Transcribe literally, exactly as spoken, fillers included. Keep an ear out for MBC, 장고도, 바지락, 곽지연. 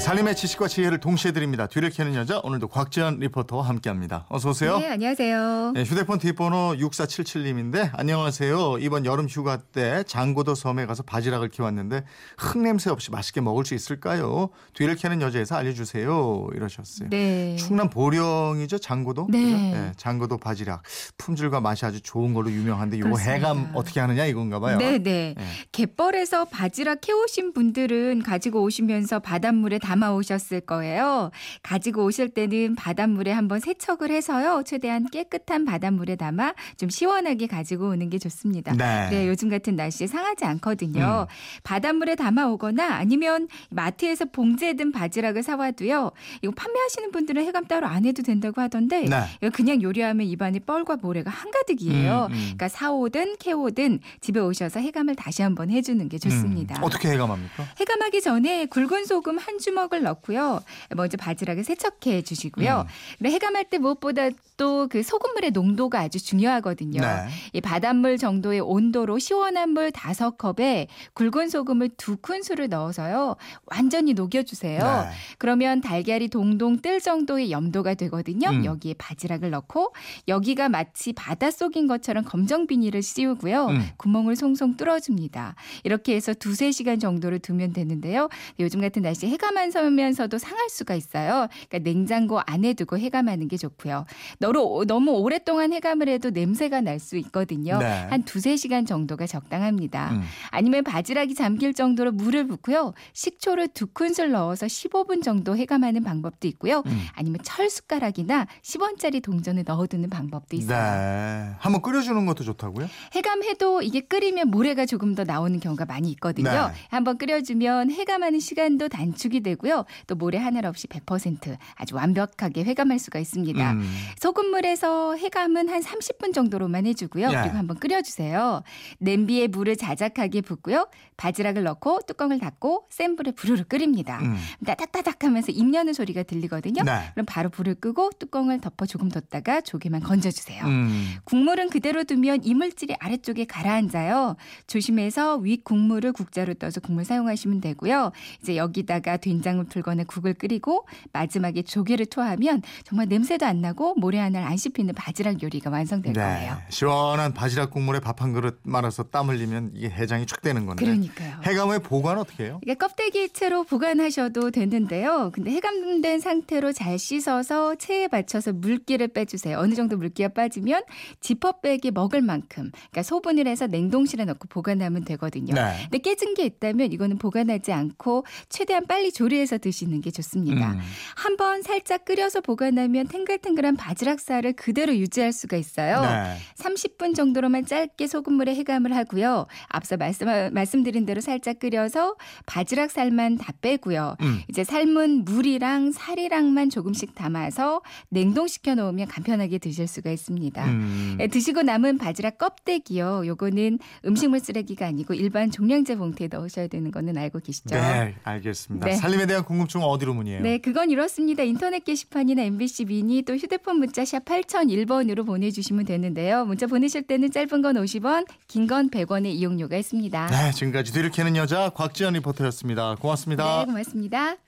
살림의 지식과 지혜를 동시에 드립니다. 뒤를 캐는 여자, 오늘도 곽지연 리포터와 함께합니다. 어서 오세요. 네, 안녕하세요. 네, 휴대폰 뒷번호 육사칠칠님인데 안녕하세요. 이번 여름 휴가 때 장고도 섬에 가서 바지락을 키웠는데 흙냄새 없이 맛있게 먹을 수 있을까요? 뒤를 캐는 여자에서 알려주세요. 이러셨어요. 네. 충남 보령이죠, 장고도? 네. 그죠? 네. 장고도 바지락. 품질과 맛이 아주 좋은 걸로 유명한데 이거 해감 어떻게 하느냐 이건가 봐요. 네, 네. 네. 갯벌에서 바지락 캐오신 분들은 가지고 오시면서 바닷물에 담아 오셨을 거예요. 가지고 오실 때는 바닷물에 한번 세척을 해서요. 최대한 깨끗한 바닷물에 담아 좀 시원하게 가지고 오는 게 좋습니다. 네. 네, 요즘 같은 날씨에 상하지 않거든요. 음. 바닷물에 담아 오거나 아니면 마트에서 봉지에든 바지락을 사와도요. 이거 판매하시는 분들은 해감 따로 안 해도 된다고 하던데 네. 이거 그냥 요리하면 입안에 뻘과 모래가 한가득이에요. 음, 음. 그러니까 사오든 캐오든 집에 오셔서 해감을 다시 한번 해주는 게 좋습니다. 음. 어떻게 해감합니까? 해감하기 전에 굵은 소금 한 주 주먹을 넣고요. 먼저 바지락을 세척해 주시고요. 음. 해감할 때 무엇보다 또 그 소금물의 농도가 아주 중요하거든요. 네. 이 바닷물 정도의 온도로 시원한 물 다섯 컵에 굵은 소금을 두 큰술을 넣어서요. 완전히 녹여주세요. 네. 그러면 달걀이 동동 뜰 정도의 염도가 되거든요. 음. 여기에 바지락을 넣고 여기가 마치 바닷속인 것처럼 검정 비닐을 씌우고요. 음. 구멍을 송송 뚫어줍니다. 이렇게 해서 두세 시간 정도를 두면 되는데요. 요즘 같은 날씨 해감할 서면서도 상할 수가 있어요. 그러니까 냉장고 안에 두고 해감하는 게 좋고요. 너무, 너무 오랫동안 해감을 해도 냄새가 날 수 있거든요. 네. 한 두세 시간 정도가 적당합니다. 음. 아니면 바지락이 잠길 정도로 물을 붓고요. 식초를 두 큰술 넣어서 십오 분 정도 해감하는 방법도 있고요. 음. 아니면 철 숟가락이나 십 원짜리 동전을 넣어두는 방법도 있어요. 네. 한번 끓여주는 것도 좋다고요? 해감해도 이게 끓이면 모래가 조금 더 나오는 경우가 많이 있거든요. 네. 한번 끓여주면 해감하는 시간도 단축이 되고 고요. 또 모래 하나 없이 백 퍼센트 아주 완벽하게 해감할 수가 있습니다. 음. 소금물에서 해감은 한 삼십 분 정도로만 해주고요. 예. 그리고 한번 끓여주세요. 냄비에 물을 자작하게 붓고요. 바지락을 넣고 뚜껑을 닫고 센 불에 부르르 끓입니다. 음. 따닥따닥하면서 입 여는 소리가 들리거든요. 네. 그럼 바로 불을 끄고 뚜껑을 덮어 조금 뒀다가 조개만 건져주세요. 음. 국물은 그대로 두면 이물질이 아래쪽에 가라앉아요. 조심해서 윗 국물을 국자로 떠서 국물 사용하시면 되고요. 이제 여기다가 된 된장을 풀거나 국을 끓이고 마지막에 조개를 투하하면 정말 냄새도 안 나고 모래 하나를 안 씹히는 바지락 요리가 완성될 네. 거예요. 시원한 바지락 국물에 밥 한 그릇 말아서 땀 흘리면 이게 해장이 축 되는 건데. 그러니까요. 해감 후에 보관 어떻게 해요? 그러니까 껍데기 채로 보관하셔도 되는데요. 근데 해감된 상태로 잘 씻어서 체에 받쳐서 물기를 빼주세요. 어느 정도 물기가 빠지면 지퍼백에 먹을 만큼 그러니까 소분을 해서 냉동실에 넣고 보관하면 되거든요. 네. 근데 깨진 게 있다면 이거는 보관하지 않고 최대한 빨리 조리 해서 드시는 게 좋습니다. 음. 한번 살짝 끓여서 보관하면 탱글탱글한 바지락살을 그대로 유지할 수가 있어요. 네. 삼십 분 정도로만 짧게 소금물에 해감을 하고요. 앞서 말씀, 말씀드린 대로 살짝 끓여서 바지락살만 다 빼고요. 음. 이제 삶은 물이랑 살이랑만 조금씩 담아서 냉동시켜 놓으면 간편하게 드실 수가 있습니다. 음. 예, 드시고 남은 바지락 껍데기요. 요거는 음식물 쓰레기가 아니고 일반 종량제 봉투에 넣으셔야 되는 거는 알고 계시죠? 네, 알겠습니다. 네. 살림에 대한 궁금증은 어디로 문의해요? 네, 그건 이렇습니다. 인터넷 게시판이나 엠비씨 미니 또 휴대폰 문자 샵 팔공공일 번으로 보내주시면 되는데요. 문자 보내실 때는 짧은 건 오십 원, 긴 건 백 원의 이용료가 있습니다. 네, 지금까지 뒤를 캐는 여자 곽지연 리포터였습니다. 고맙습니다. 네, 고맙습니다.